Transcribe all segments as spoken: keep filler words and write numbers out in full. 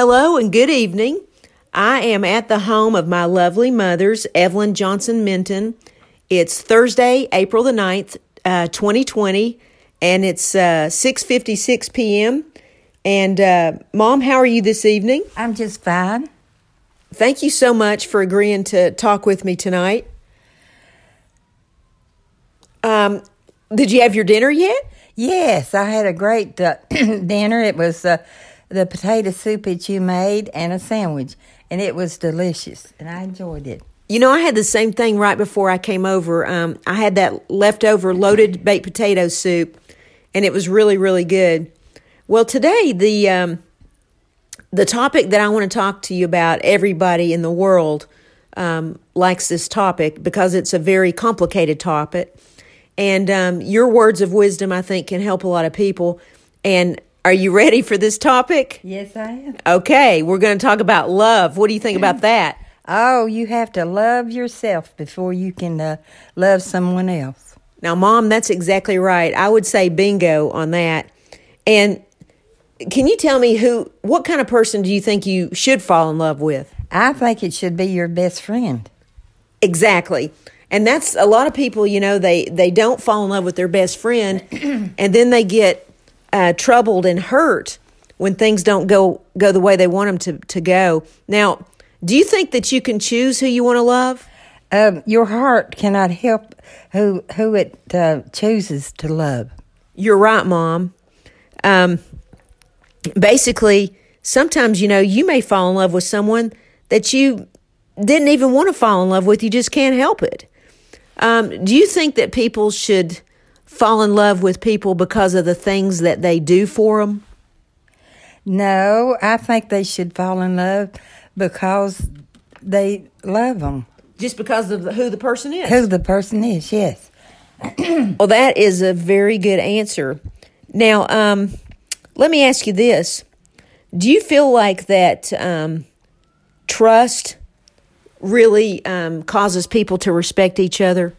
Hello and good evening. I am at the home of my lovely mother's, Evelyn Johnson-Minton. It's Thursday, April the ninth, uh, twenty twenty, and it's uh, six fifty-six p.m. And uh, Mom, how are you this evening? I'm just fine. Thank you so much for agreeing to talk with me tonight. Um, did you have your dinner yet? Yes, I had a great uh, dinner. It was uh, the potato soup that you made and a sandwich, and it was delicious, and I enjoyed it. You know, I had the same thing right before I came over. Um, I had that leftover loaded baked potato soup, and it was really, really good. Well, today, the um, the topic that I want to talk to you about, everybody in the world um, likes this topic because it's a very complicated topic. And um, your words of wisdom, I think, can help a lot of people. And are you ready for this topic? Yes, I am. Okay, we're going to talk about love. What do you think about that? Oh, you have to love yourself before you can uh, love someone else. Now, Mom, that's exactly right. I would say bingo on that. And can you tell me who, what kind of person do you think you should fall in love with? I think it should be your best friend. Exactly. And that's a lot of people, you know, they, they don't fall in love with their best friend, and then they get uh, troubled and hurt when things don't go, go the way they want them to, to go. Now, do you think that you can choose who you want to love? Um, your heart cannot help who who it uh, chooses to love. You're right, Mom. Um, basically, sometimes, you know, you may fall in love with someone that you didn't even want to fall in love with. You just can't help it. Um, do you think that people should fall in love with people because of the things that they do for them? No, I think they should fall in love because they love them. Just because of who the person is? Who the person is, yes. Well, that is a very good answer. Now, um, let me ask you this. Do you feel like that um, trust really um, causes people to respect each other?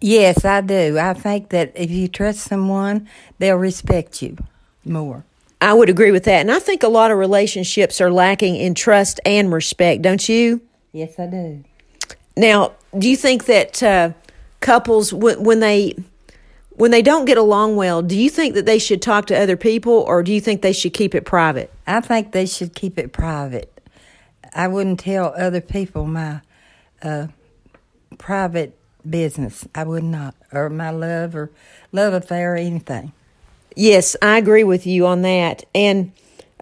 Yes, I do. I think that if you trust someone, they'll respect you more. I would agree with that. And I think a lot of relationships are lacking in trust and respect, don't you? Yes, I do. Now, do you think that uh, couples, w- when they when they don't get along well, do you think that they should talk to other people, or do you think they should keep it private? I think they should keep it private. I wouldn't tell other people my uh, private business. I would not, or my love, or love affair, or anything. Yes, I agree with you on that. And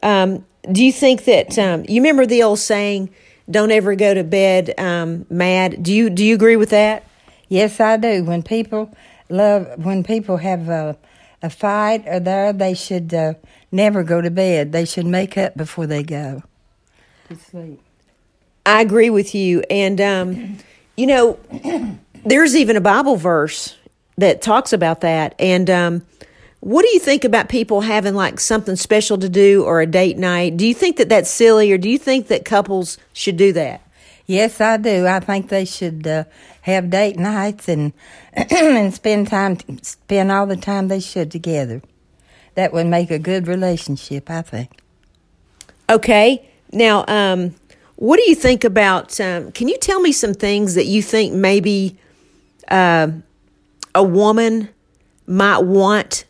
um, do you think that um, you remember the old saying, "Don't ever go to bed um, mad"? Do you do you agree with that? Yes, I do. When people love, when people have a, a fight or there, they should uh, never go to bed. They should make up before they go to sleep. I agree with you. And, um, you know, there's even a Bible verse that talks about that. And um, what do you think about people having like something special to do or a date night? Do you think that that's silly, or do you think that couples should do that? Yes, I do. I think they should uh, have date nights and and spend time, spend all the time they should together. That would make a good relationship, I think. Okay. Now, um, what do you think about, um, can you tell me some things that you think maybe uh, a woman might want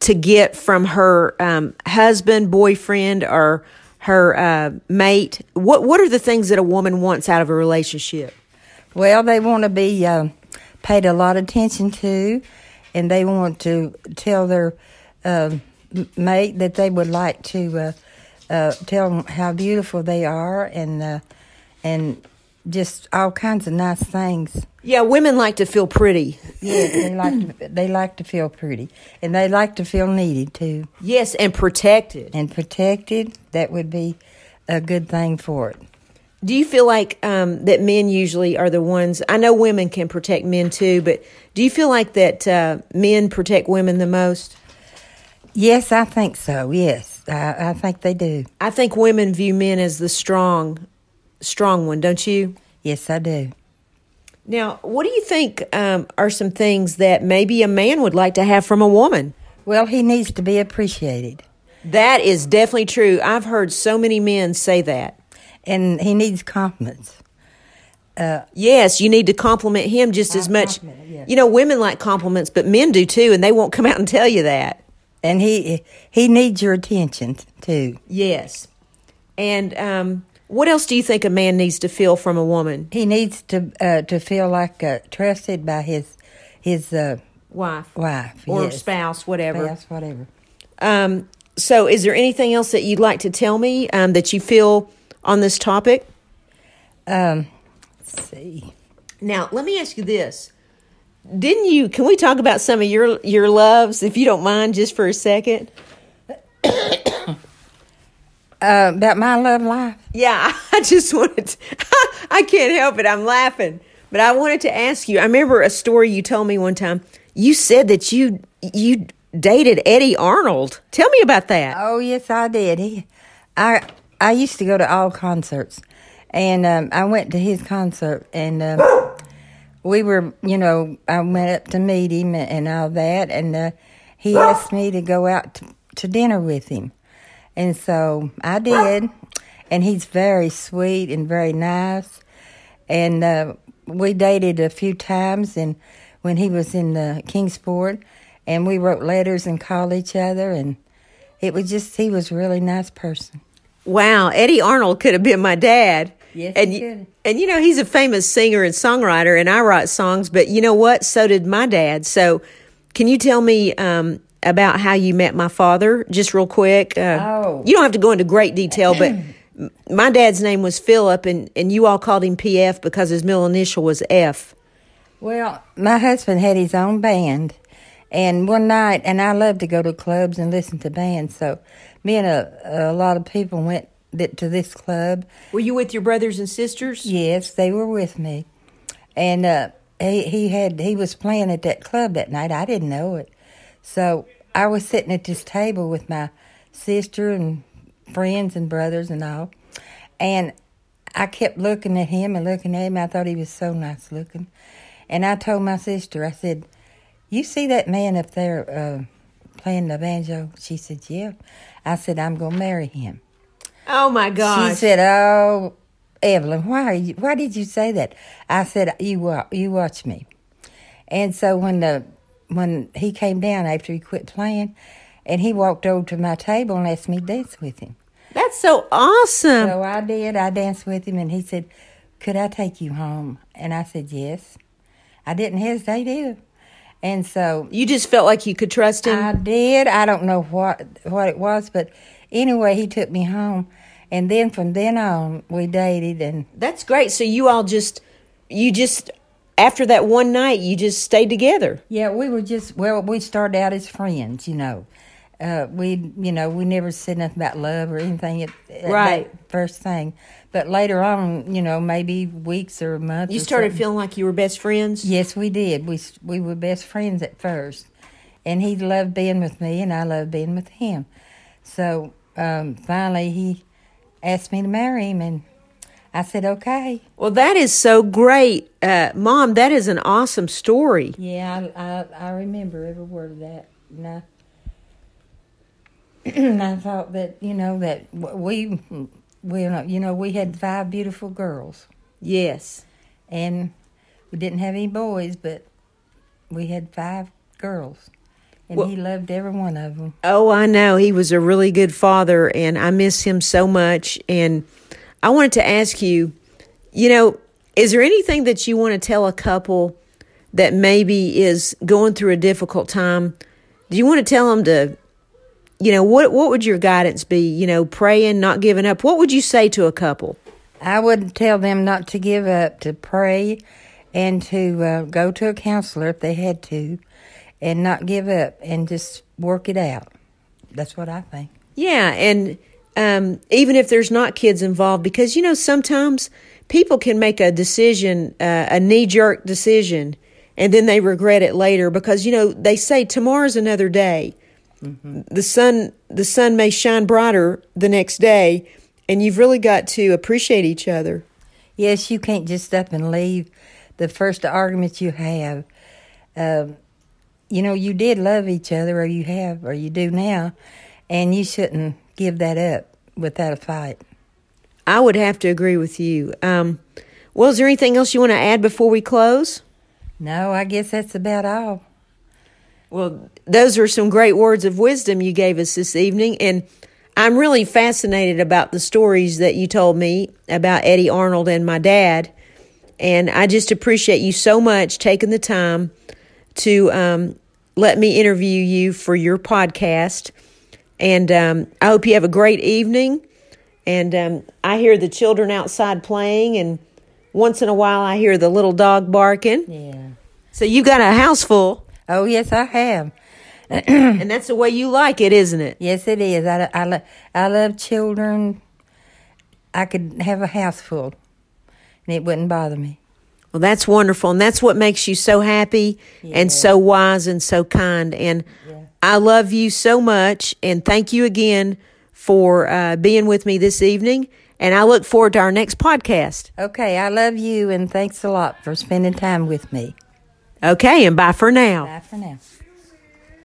to get from her um, husband, boyfriend, or her uh, mate? What What are the things that a woman wants out of a relationship? Well, they want to be uh, paid a lot of attention to, and they want to tell their uh, mate that they would like to uh, uh, tell them how beautiful they are, and uh, and just all kinds of nice things. Yeah, women like to feel pretty. Yes, they like to, they like to feel pretty, and they like to feel needed too. Yes, and protected. And protected, that would be a good thing for it. Do you feel like um, that men usually are the ones? I know women can protect men too, but do you feel like that uh, men protect women the most? Yes, I think so. Yes, I, I think they do. I think women view men as the strong, strong one. Don't you? Yes, I do. Now, what do you think um, are some things that maybe a man would like to have from a woman? Well, he needs to be appreciated. That is definitely true. I've heard so many men say that. And he needs compliments. Uh, yes, you need to compliment him just as much. Yes. You know, women like compliments, but men do too, and they won't come out and tell you that. And he he needs your attention too. Yes. And um, what else do you think a man needs to feel from a woman? He needs to uh, to feel like uh, trusted by his his uh, wife, wife, or yes. spouse, whatever. Spouse, whatever. Um, so, is there anything else that you'd like to tell me um, that you feel on this topic? Um. See. Now, let me ask you this. Didn't you, can we talk about some of your your loves, if you don't mind, just for a second? uh, about my love life? Yeah, I just wanted to, I can't help it, I'm laughing. But I wanted to ask you, I remember a story you told me one time. You said that you you dated Eddie Arnold. Tell me about that. Oh, yes, I did. He, I, I used to go to all concerts. And um, I went to his concert, and uh, we were, you know, I went up to meet him and, and all that, and uh, he asked me to go out to, to dinner with him. And so I did, and he's very sweet and very nice. And uh, we dated a few times and when he was in uh, Kingsport, and we wrote letters and called each other, and it was just, he was a really nice person. Wow, Eddie Arnold could have been my dad. Yes, and, he could. And, you know, he's a famous singer and songwriter, and I write songs, but you know what? So did my dad. So can you tell me um, about how you met my father, just real quick? Uh, oh. You don't have to go into great detail, but my dad's name was Philip, and, and you all called him P F because his middle initial was F. Well, my husband had his own band, and one night, and I love to go to clubs and listen to bands, so me and a, a lot of people went th- to this club. Were you with your brothers and sisters? Yes, they were with me. And uh, he he had he was playing at that club that night. I didn't know it. So I was sitting at this table with my sister and friends and brothers and all. And I kept looking at him and looking at him. I thought he was so nice looking. And I told my sister, I said, "You see that man up there uh, playing the banjo?" She said, "Yeah." I said, "I'm going to marry him." Oh, my gosh. She said, "Oh, Evelyn, why are you, why did you say that?" I said, you watch, you watch me. And so when the when he came down after he quit playing, and he walked over to my table and asked me to dance with him. That's so awesome. So I did. I danced with him, and he said, "Could I take you home?" And I said, "Yes." I didn't hesitate either. And so you just felt like you could trust him? I did. I don't know what what it was, but anyway, he took me home, and then from then on, we dated. And that's great. So you all just you just after that one night, you just stayed together. Yeah, we were just well, we started out as friends, you know. Uh, we you know we never said nothing about love or anything at, at right that first thing, but later on, you know, maybe weeks or months. You or started something. Feeling like you were best friends. Yes, we did. We we were best friends at first, and he loved being with me, and I loved being with him. So um, finally, he asked me to marry him, and I said okay. Well, that is so great, uh, Mom. That is an awesome story. Yeah, I I, I remember every word of that. And I, and I thought that, you know, that we, we, you know, we had five beautiful girls. Yes. And we didn't have any boys, but we had five girls. And well, he loved every one of them. Oh, I know. He was a really good father, and I miss him so much. And I wanted to ask you, you know, is there anything that you want to tell a couple that maybe is going through a difficult time? Do you want to tell them to... You know, what what would your guidance be? You know, praying, not giving up. What would you say to a couple? I would tell them not to give up, to pray and to uh, go to a counselor if they had to, and not give up and just work it out. That's what I think. Yeah, and um, even if there's not kids involved, because, you know, sometimes people can make a decision, uh, a knee-jerk decision, and then they regret it later because, you know, they say tomorrow's another day. Mm-hmm. The sun the sun may shine brighter the next day, and you've really got to appreciate each other. Yes, you can't just up and leave the first argument you have. Um, you know, you did love each other, or you have, or you do now, And you shouldn't give that up without a fight. I would have to agree with you. Um, well, is there anything else you want to add before we close? No, I guess that's about all. Well, those are some great words of wisdom you gave us this evening, and I'm really fascinated about the stories that you told me about Eddie Arnold and my dad, and I just appreciate you so much taking the time to um, let me interview you for your podcast, and um, I hope you have a great evening, and um, I hear the children outside playing, and once in a while I hear the little dog barking. Yeah. So you got a house full. Oh, yes, I have. And that's the way you like it, isn't it? Yes, it is. I, I, lo- I love children. I could have a house full, and it wouldn't bother me. Well, that's wonderful, and that's what makes you so happy yeah. and so wise and so kind. And yeah. I love you so much, and thank you again for uh, being with me this evening. And I look forward to our next podcast. Okay, I love you, and thanks a lot for spending time with me. Okay, and bye for now. Bye for now.